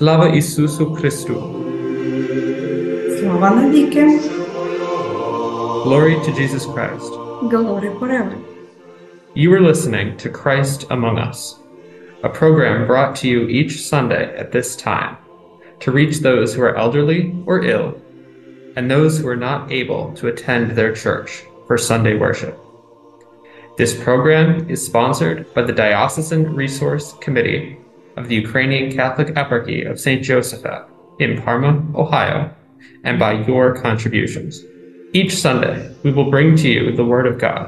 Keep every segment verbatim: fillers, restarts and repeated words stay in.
Слава Ісусу Христу! Слава навіки! Glory to Jesus Christ! Glory forever! You are listening to Christ Among Us, a program brought to you each Sunday at this time to reach those who are elderly or ill and those who are not able to attend their church for Sunday worship. This program is sponsored by the Diocesan Resource Committee of the Ukrainian Catholic Eparchy of Saint Josaphat in Parma, Ohio, and by your contributions. Each Sunday, we will bring to you the Word of God.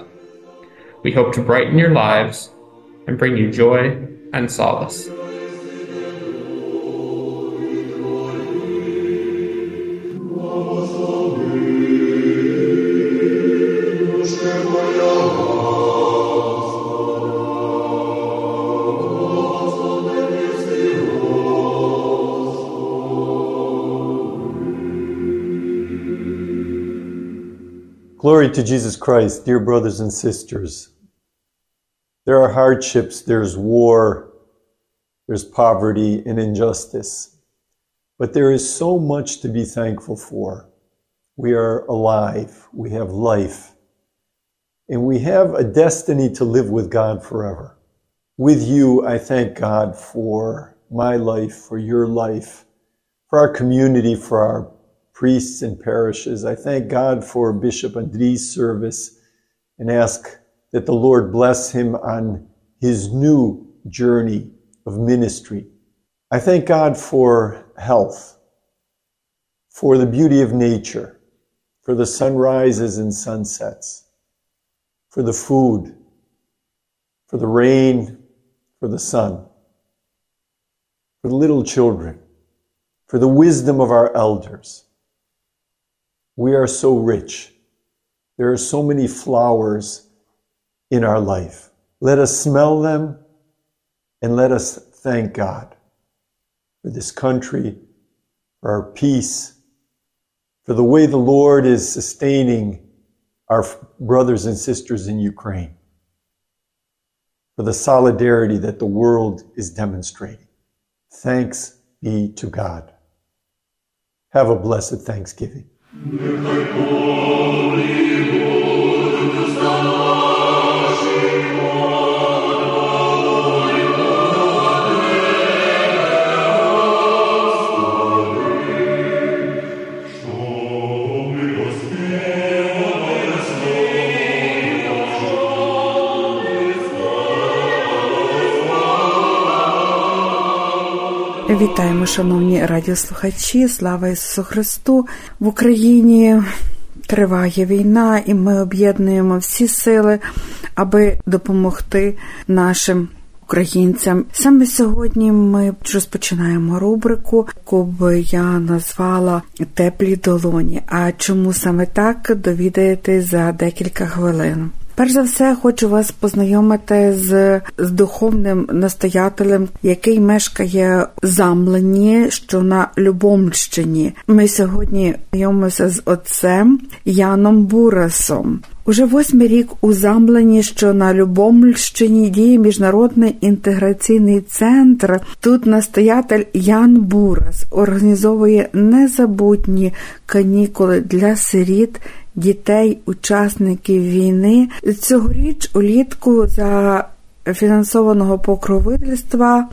We hope to brighten your lives and bring you joy and solace. Glory to Jesus Christ, dear brothers and sisters. There are hardships, there's war, there's poverty and injustice. But there is so much to be thankful for. We are alive, we have life, and we have a destiny to live with God forever. With you, I thank God for my life, for your life, for our community, for our priests and parishes. I thank God for Bishop Andri's service and ask that the Lord bless him on his new journey of ministry. I thank God for health, for the beauty of nature, for the sunrises and sunsets, for the food, for the rain, for the sun, for the little children, for the wisdom of our elders. We are so rich. There are so many flowers in our life. Let us smell them and let us thank God for this country, for our peace, for the way the Lord is sustaining our brothers and sisters in Ukraine, for the solidarity that the world is demonstrating. Thanks be to God. Have a blessed Thanksgiving. Нехай полі будуть уста наші, Господи, благослови, що ми доспівали славу, що ми славили. Вітаємо, шановні радіослухачі, слава Ісусу Христу! В Україні триває війна, і ми об'єднуємо всі сили, аби допомогти нашим українцям. Саме сьогодні ми розпочинаємо рубрику, яку я назвала «Теплі долоні». А чому саме так, довідаєтесь за декілька хвилин. Перш за все, хочу вас познайомити з, з духовним настоятелем, який мешкає в Замлинні, що на Любомльщині. Ми сьогодні знайомимося з отцем Яном Бурасом. Уже восьмий рік у Замлинні, що на Любомльщині, діє міжнародний інтеграційний центр. Тут настоятель Ян Бурас організовує незабутні канікули для сиріт, дітей, учасників війни. Цьогоріч улітку за фінансованого покровительства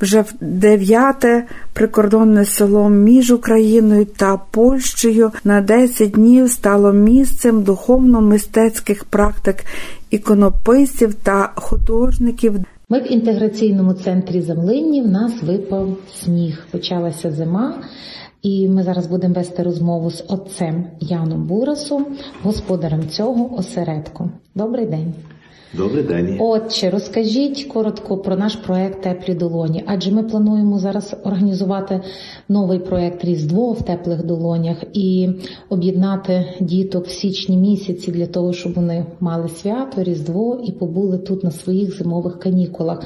вже в дев'яте прикордонне село між Україною та Польщею на десять днів стало місцем духовно-мистецьких практик іконописців та художників. Ми в інтеграційному центрі Замлинні, в нас випав сніг, почалася зима. І ми зараз будемо вести розмову з отцем Яном Бурасом, господарем цього осередку. Добрий день. Добрий день. Отче, розкажіть коротко про наш проект «Теплі долоні», адже ми плануємо зараз організувати новий проект «Різдво в теплих долонях» і об'єднати діток в січні місяці для того, щоб вони мали свято, Різдво і побули тут на своїх зимових канікулах.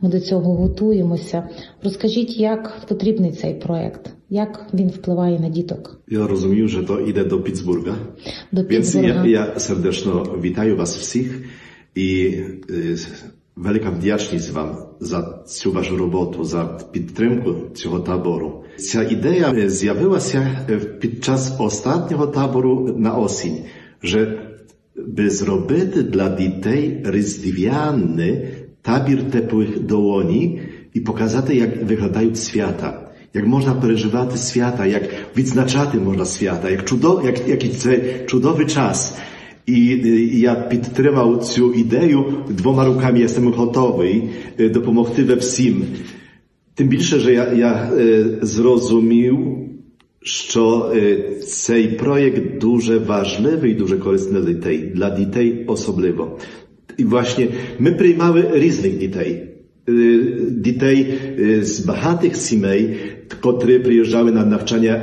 Ми до цього готуємося. Розкажіть, як потрібний цей проект? Як він впливає на діток? Я розумію, що то йде до Піцбурга. До Піцбурга. Я, я сердечно вітаю вас всіх. І Велика вдячність вам за цю вашу роботу, за підтримку цього табору. Ця ідея з'явилася під час останнього табору на осінь, щоб зробити для дітей різдвяний табір теплих долонів і показати, як виглядають свята, як можна переживати свята, як відзначати можна свята, як чудовий, як, як це чудовий час. I, I ja podtrzymał tę ideę dwoma rukami, jestem gotowy do pomocy we wszystkim. Tym bardziej, że ja, ja zrozumiał, że ten projekt duże ważny i duże korzystny dla dzieci, dla dzieci osobliwo. I właśnie my przyjmowali różnych dzieci. Dzieci z bogatych семей, które przyjeżdżały na nauczania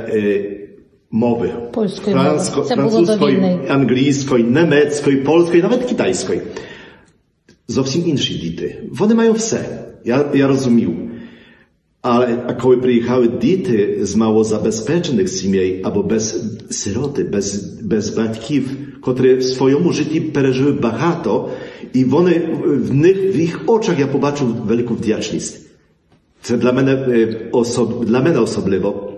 mowy polskiej, fransko, francuskiej, angielskiej, niemieckiej, polskiej, nawet kitajskiej. Zupełnie inne dzieci. One mają wszystko. Ja, ja rozumiem. Ale a kiedy przyjechały dzieci z mało zabezpieczonych семей, albo bez sieroty, bez, bez rodziców, które w swoim życiu przeżyły bardzo i one, w, nich, w ich oczach ja zobaczył wielką wdzięczność. To dla mnie, osob, dla mnie osobliwo.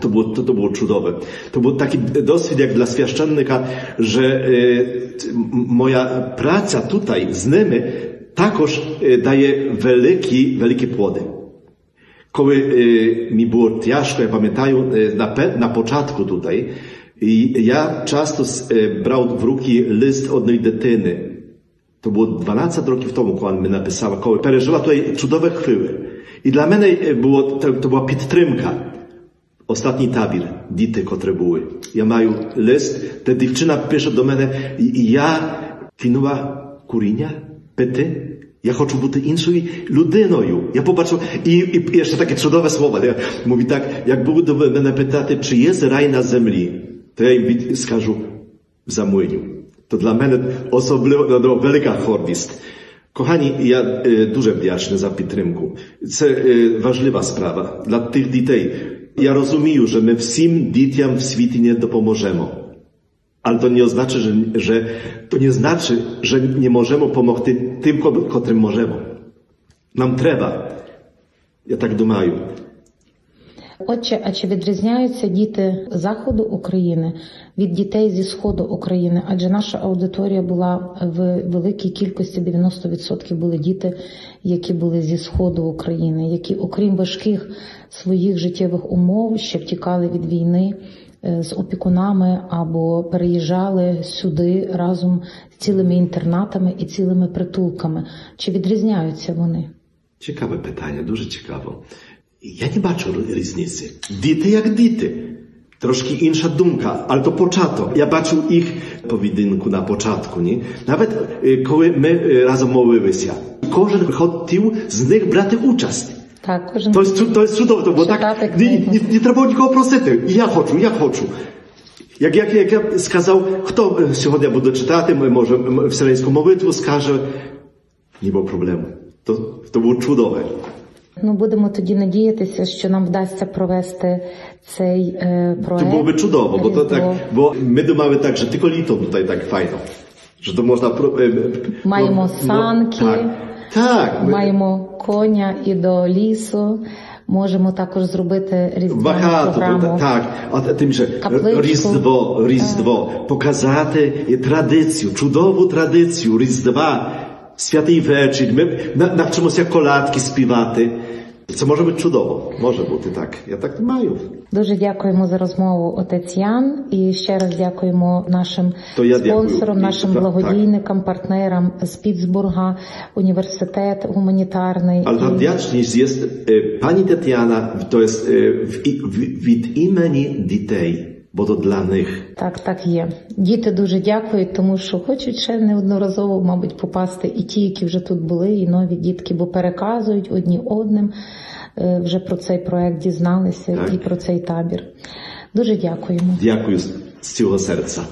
To było, to, to było cudowne. To był taki dosyć jak dla świeszczennika, że y, moja praca tutaj z nimi takoż y, daje wielkie, wielkie płody. Kiedy y, mi było ciężko, ja pamiętam y, na, na początku tutaj, i ja często y, brał w ruki list od jednej dziewczyny. To było dwanaście roków temu, kiedy mi napisała, kiedy przeżyła tutaj cudowne chwile. I dla mnie było, to, to była podtrzymka. Ostatni tabir, dzieci, które były. Ja mają list, ta dziewczyna pisze do mnie i ja kinęła kurenia, pyty, ja chcę być inną ludynoju. Ja popatrzyłem i, i jeszcze takie cudowne słowa. Ja, mówi tak, jak Bóg do mnie pytaty, czy jest raj na ziemi, to ja im skażę w Zamłyniu. To dla mnie osobliwa, no, wielka hordyst. Kochani, ja e, dużo wdzięczny za podtrzymkę. To e, ważna sprawa dla tych dzieci. Ja rozumiem, że my wszystkim dzieciom w świecie nie dopomożemy. Ale to nie oznacza, że, że to nie znaczy, że nie możemy pomóc tym, którym możemy. Нам треба. Я так думаю. Отже, а чи відрізняються діти Заходу України від дітей зі Сходу України? Адже наша аудиторія була в великій кількості, дев'яносто відсотків були діти, які були зі Сходу України, які окрім важких своїх життєвих умов ще втікали від війни з опікунами або переїжджали сюди разом з цілими інтернатами і цілими притулками. Чи відрізняються вони? Цікаве питання, дуже цікаво. Ja nie baczę różnicy. Dity jak dity. Troszkę inna dumka, ale to poczato. Ja baczę ich powidynku na początku, nie? Nawet kiedy my razem modliły się. Każdy chciał z nich brać uczest. Tak, każdy. To jest, to jest cudowne, to było tak, nie, nie, nie trzeba nikogo prosić. Ja chcę, ja chcę. Jak, jak, jak ja сказал, kto сьогодні буде читати, може вселенську молитву скаже, не було проблем. To, to było cudowne. Ну, будемо тоді надіятися, що нам вдасться провести цей е, проект. Це було би чудово, бо, то так, бо ми думали так, що тільки літом тут так файно, що то можна... Е, маємо ну, санки, ну, так. Так, маємо ми... коня і до лісу, можемо також зробити різдвяну програму. Багато, так, а тим же різдво, різдво, показати традицію, чудову традицію різдва. Святий вечір, ми навчимося колядки співати. Це може бути чудово, може бути так. Я так маю. Дуже дякуємо за розмову, отець Ян, і ще раз дякуємо нашим спонсорам, нашим благодійникам, партнерам з Пітсбурга, університет гуманітарний. Але вдячність є пані Тетяна, то є від імені дітей. Бо то для них. Так, так є. Діти дуже дякують, тому що хочуть ще неодноразово, мабуть, попасти і ті, які вже тут були, і нові дітки, бо переказують одні одним, вже про цей проект дізналися так. І про цей табір. Дуже дякуємо. Дякую з цього серця.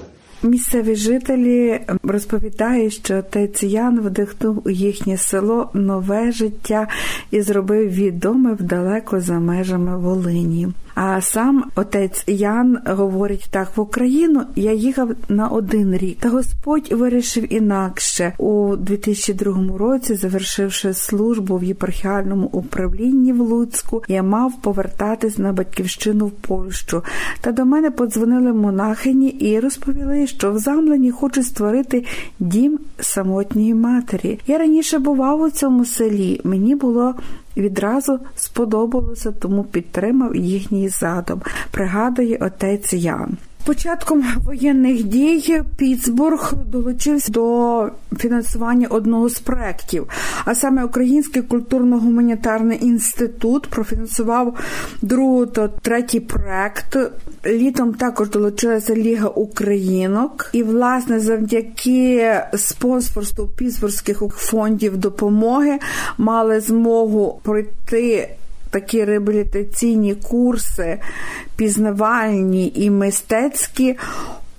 Місцеві жителі розповідають, що отець Ян вдихнув у їхнє село нове життя і зробив відоме далеко за межами Волині. А сам отець Ян говорить так: в Україну я їхав на один рік, та Господь вирішив інакше. У дві тисячі другому році, завершивши службу в єпархіальному управлінні в Луцьку, я мав повертатись на батьківщину в Польщу. Та до мене подзвонили монахині і розповіли, що в Замлені хочуть створити дім самотньої матері. Я раніше бував у цьому селі, мені було відразу сподобалося, тому підтримав їхній задум, пригадує отець Ян. Початком воєнних дій Піттсбург долучився до фінансування одного з проєктів, а саме Український культурно-гуманітарний інститут профінансував другий та третій проєкт. Літом також долучилася Ліга Українок, і, власне, завдяки спонсорству Піттсбурзьких фондів допомоги мали змогу пройти такі реабілітаційні курси пізнавальні і мистецькі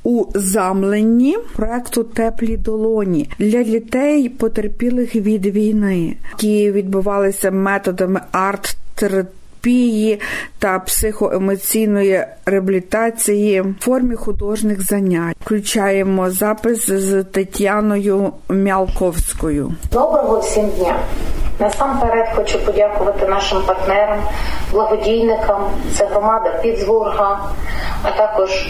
у Замлинні проєкту «Теплі долоні» для дітей, потерпілих від війни, які відбувалися методами арт-терапії та психоемоційної реабілітації в формі художніх занять. Включаємо запис з Тетяною Мялковською. Доброго всім дня! Насамперед хочу подякувати нашим партнерам, благодійникам, це громада Піттсбурга, а також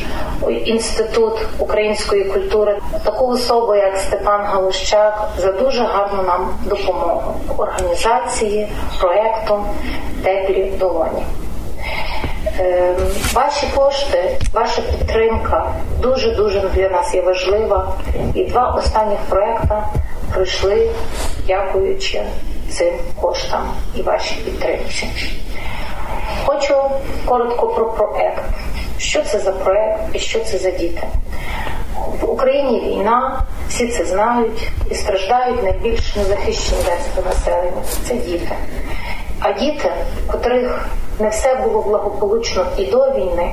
Інститут української культури, таку особу, як Степан Галущак, за дуже гарну нам допомогу в організації проєкту «Теплі долоні». Ваші кошти, ваша підтримка дуже-дуже для нас є важлива. І два останніх проєкти пройшли дякуючи цим коштам і вашій підтримці. Хочу коротко про проєкт. Що це за проєкт і що це за діти? В Україні війна, всі це знають, і страждають найбільш незахищені верстви населення. Це діти. А діти, котрих не все було благополучно і до війни,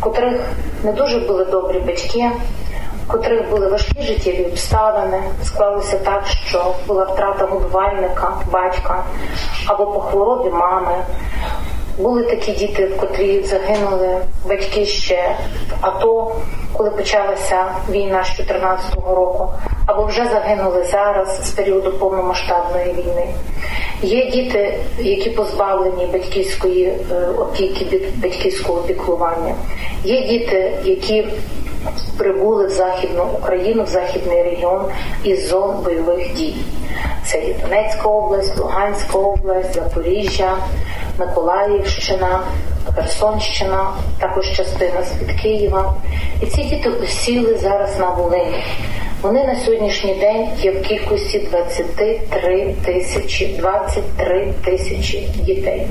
котрих не дуже були добрі батьки, котрих були важкі життєві обставини, склалося так, що була втрата годувальника, батька або по хворобі мами. Були такі діти, в котрі загинули батьки ще в АТО, коли почалася війна з чотирнадцятого року, або вже загинули зараз з періоду повномасштабної війни. Є діти, які позбавлені батьківської опіки, батьківського піклування. Є діти, які прибули в Західну Україну, в Західний регіон із зон бойових дій. Це і Донецька область, Луганська область, Запоріжжя, Миколаївщина, Херсонщина, також частина з-під Києва. І ці діти осіли зараз на Волині. Вони на сьогоднішній день є в кількості двадцять три тисячі, двадцять три тисячі дітей.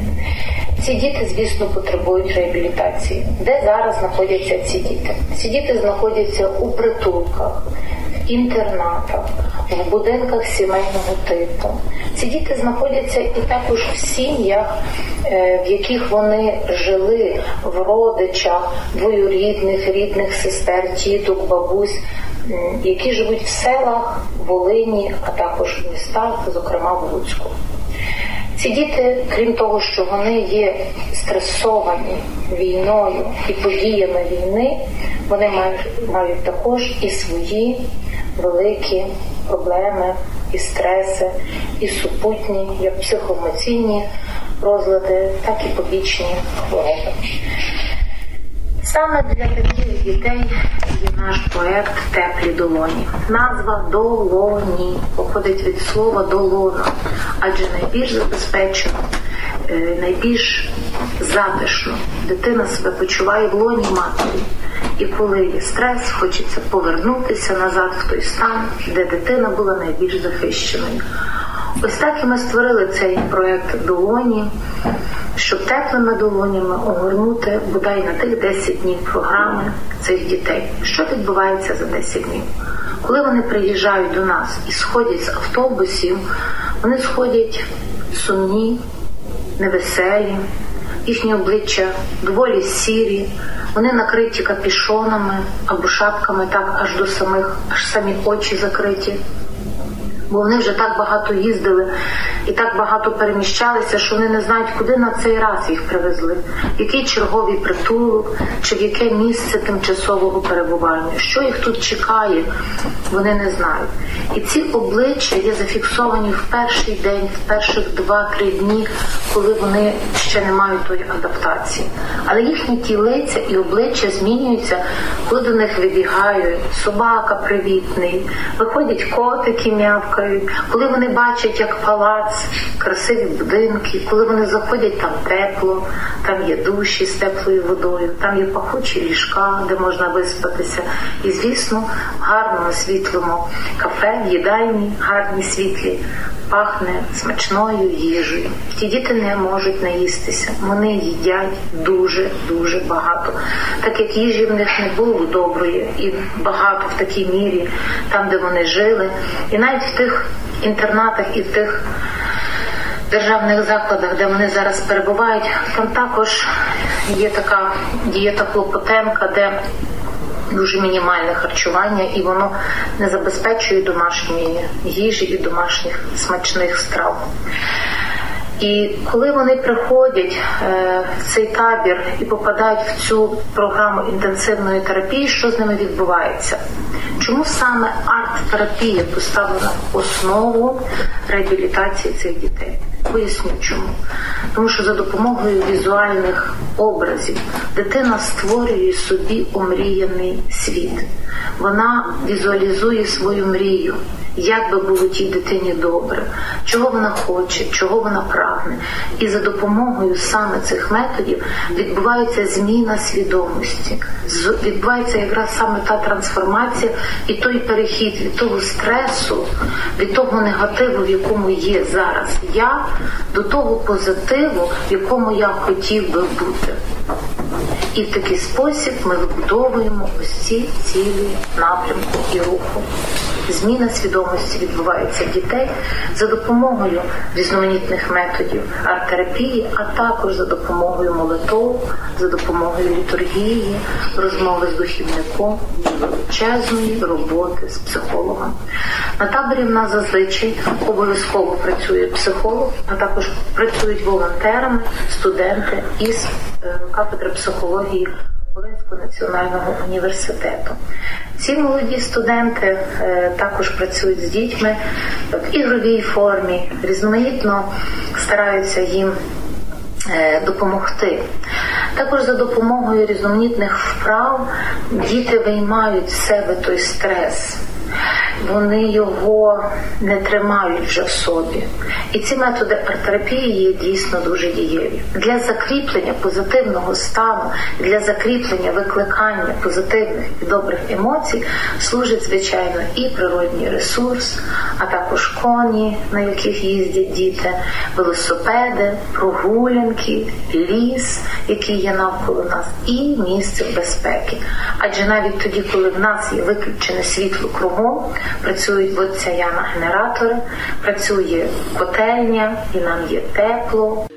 Ці діти, звісно, потребують реабілітації. Де зараз знаходяться ці діти? Ці діти знаходяться у притулках, в інтернатах, в будинках сімейного типу. Ці діти знаходяться і також в сім'ях, в яких вони жили, в родичах, двоюрідних, рідних сестер, тіток, бабусь, які живуть в селах, в Волині, а також в містах, зокрема в Луцьку. Ці діти, крім того, що вони є стресовані війною і подіями війни, вони мають, мають також і свої великі проблеми, і стреси, і супутні, як психоемоційні розлади, так і побічні хвороби. Саме для таких дітей є наш проєкт «Теплі долоні». Назва «Долоні» походить від слова «долона», адже найбільш забезпечено, найбільш затишно дитина себе почуває в лоні матері. І коли є стрес, хочеться повернутися назад в той стан, де дитина була найбільш захищеною. Ось так і ми створили цей проєкт «Долоні», щоб теплими долонями огорнути бодай на тих десять днів програми цих дітей. Що відбувається за десять днів? Коли вони приїжджають до нас і сходять з автобусів, вони сходять сумні, невеселі, їхні обличчя доволі сірі, вони накриті капішонами або шапками, так аж до самих, аж самі очі закриті. бо вони вже так багато їздили і так багато переміщалися, що вони не знають, куди на цей раз їх привезли, в який черговий притулок чи в яке місце тимчасового перебування. Що їх тут чекає, вони не знають. І ці обличчя є зафіксовані в перший день, в перших два-три дні, коли вони ще не мають тої адаптації. Але їхні тілиця і обличчя змінюються, коли до них вибігають собака привітний, виходять котики, м'явкають, коли вони бачать, як палац, красиві будинки, коли вони заходять, там тепло, там є душі з теплою водою, там є пахучі ліжка, де можна виспатися. І, звісно, в гарному світлому кафе, в їдальні, гарні світлі, пахне смачною їжею. Ті діти не можуть наїстися. Вони їдять дуже-дуже багато. Так як їжі в них не було доброї і багато в такій мірі, там, де вони жили. І навіть в тих інтернатах і в тих державних закладах, де вони зараз перебувають, там також є така дієта клопотенка, де дуже мінімальне харчування, і воно не забезпечує домашньої їжі і домашніх смачних страв. І коли вони приходять в цей табір і попадають в цю програму інтенсивної терапії, що з ними відбувається? Чому саме арт-терапія поставлена в основу реабілітації цих дітей? Поясню чому. Тому що за допомогою візуальних образів дитина створює собі омріяний світ. Вона візуалізує свою мрію, як би було тій дитині добре, чого вона хоче, чого вона прагне. І за допомогою саме цих методів відбувається зміна свідомості, відбувається якраз саме та трансформація і той перехід від того стресу, від того негативу, в якому є зараз я, до того позитиву, в якому я хотів би бути. І в такий спосіб ми вибудовуємо ось ці цілі напрямку і руху. Зміна свідомості відбувається в дітей за допомогою різноманітних методів арт-терапії, а також за допомогою молитов, за допомогою літургії, розмови з духівником, величезної роботи з психологом. На таборі в нас зазвичай обов'язково працює психолог, а також працюють волонтерами, студенти із кафедри психології Волинського національного університету. Ці молоді студенти е, також працюють з дітьми в ігровій формі, різноманітно стараються їм е, допомогти. Також за допомогою різноманітних вправ діти виймають з себе той стрес. Вони його не тримають вже в собі. І ці методи арт-терапії є дійсно дуже дієві. Для закріплення позитивного стану, для закріплення викликання позитивних і добрих емоцій служить, звичайно, і природній ресурс, а також коні, на яких їздять діти, велосипеди, прогулянки, ліс, який є навколо нас, і місце безпеки. Адже навіть тоді, коли в нас є виключене світло кругом, працюють водця Яна генератори, працює котельня, і нам є тепло.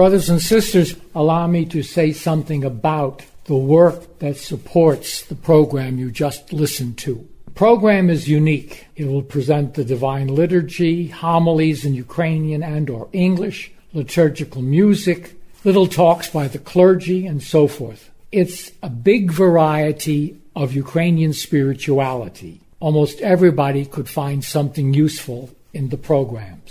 Brothers and sisters, allow me to say something about the work that supports the program you just listened to. The program is unique. It will present the Divine Liturgy, homilies in Ukrainian and or English, liturgical music, little talks by the clergy, and so forth. It's a big variety of Ukrainian spirituality. Almost everybody could find something useful in the programs.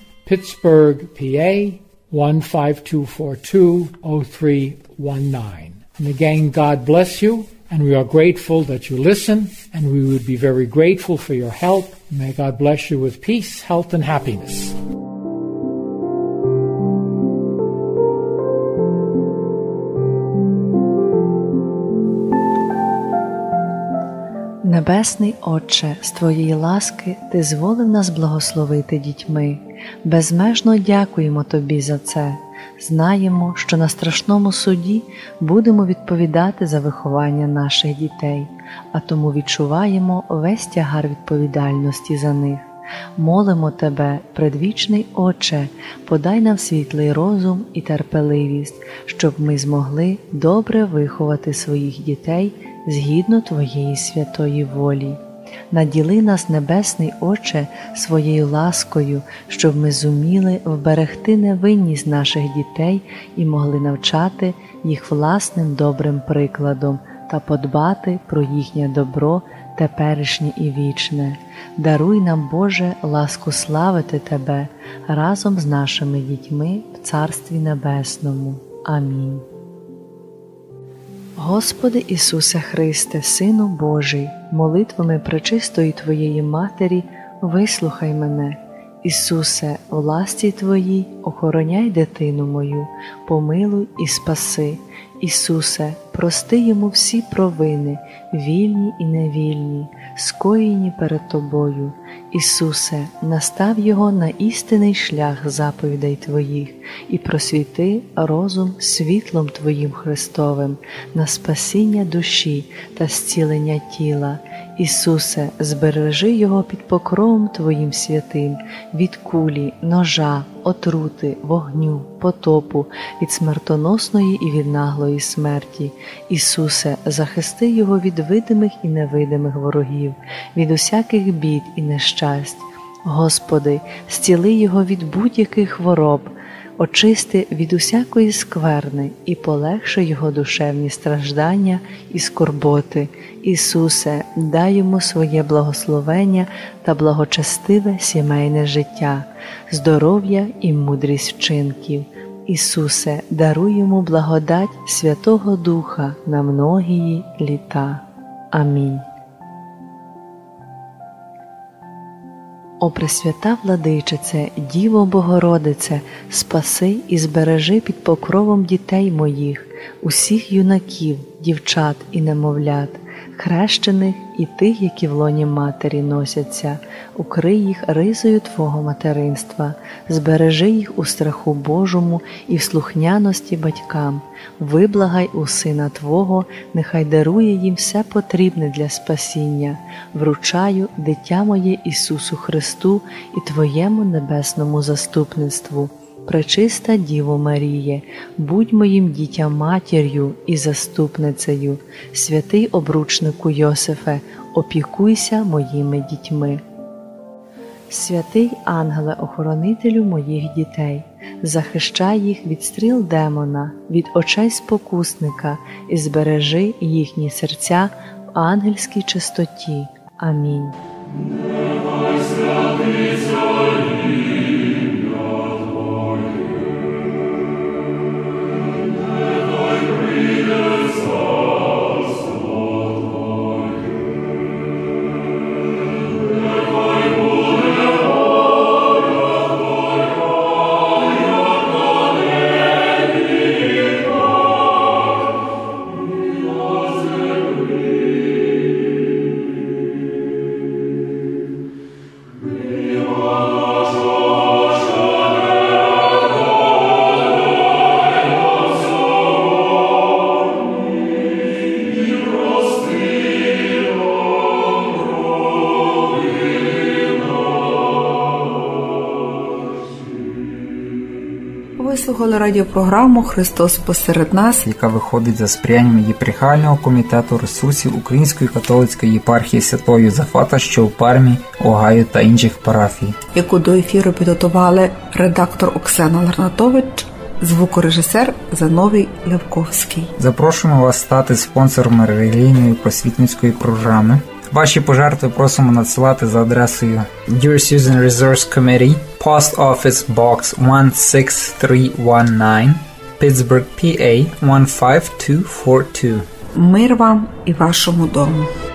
Pittsburgh, P A one five two four two oh three one nine. And again, God bless you, and we are grateful that you listen, and we would be very grateful for your help. May God bless you with peace, health, and happiness. Небесний Отче, з Твоєї ласки Ти зволив нас благословити дітьми. Безмежно дякуємо Тобі за це. Знаємо, що на страшному суді будемо відповідати за виховання наших дітей, а тому відчуваємо весь тягар відповідальності за них. Молимо Тебе, предвічний Отче, подай нам світлий розум і терпеливість, щоб ми змогли добре виховати своїх дітей згідно Твоєї святої волі. Наділи нас, Небесний Отче, своєю ласкою, щоб ми зуміли вберегти невинність наших дітей і могли навчати їх власним добрим прикладом та подбати про їхнє добро теперішнє і вічне. Даруй нам, Боже, ласку славити Тебе разом з нашими дітьми в Царстві Небесному. Амінь. Господи Ісусе Христе, Сину Божий, молитвами пречистої Твоєї Матері вислухай мене. Ісусе, в ласті Твоїй охороняй дитину мою, помилуй і спаси. Ісусе, прости йому всі провини, вільні і невільні, скоєні перед Тобою. Ісусе, настав його на істинний шлях заповідей Твоїх і просвіти розум світлом Твоїм Христовим на спасіння душі та зцілення тіла. Ісусе, збережи його під покровом Твоїм святим від кулі, ножа, отрути, вогню, потопу, від смертоносної і від наглої смерті. Ісусе, захисти його від видимих і невидимих ворогів, від усяких бід і нещасть. Господи, зціли його від будь-яких хвороб, очисти від усякої скверни і полегши його душевні страждання і скорботи. Ісусе, дай йому своє благословення та благочестиве сімейне життя, здоров'я і мудрість вчинків. Ісусе, даруй йому благодать Святого Духа на многії літа. Амінь. О Пресвята Владичице, Діво Богородице, спаси і збережи під покровом дітей моїх, усіх юнаків, дівчат і немовлят, хрещених і тих, які в лоні матері носяться. Укрий їх ризою Твого материнства, збережи їх у страху Божому і в слухняності батькам. Виблагай у Сина Твого, нехай дарує їм все потрібне для спасіння. Вручаю дитя моє Ісусу Христу і Твоєму небесному заступництву. Пречиста Діво Маріє, будь моїм дітям матір'ю і заступницею. Святий обручнику Йосифе, опікуйся моїми дітьми. Святий ангеле-охоронителю моїх дітей, захищай їх від стріл демона, від очей спокусника і збережи їхні серця в ангельській чистоті. Амінь. вислухали радіопрограму «Христос посеред нас», яка виходить за сприянням єпархіального комітету ресурсів Української католицької єпархії Святого Йозафата, що в Пармі, Огайо та інших парафій, яку до ефіру підготували редактор Оксана Ларнатович, звукорежисер Зановій Левковський. Запрошуємо вас стати спонсором релігійної просвітницької програми. Ваші пожертви просимо надсилати за адресою Diocesan Resource Committee, Post Office Box one six three one nine, Pittsburgh, P A one five two four two. Мир вам і вашому дому!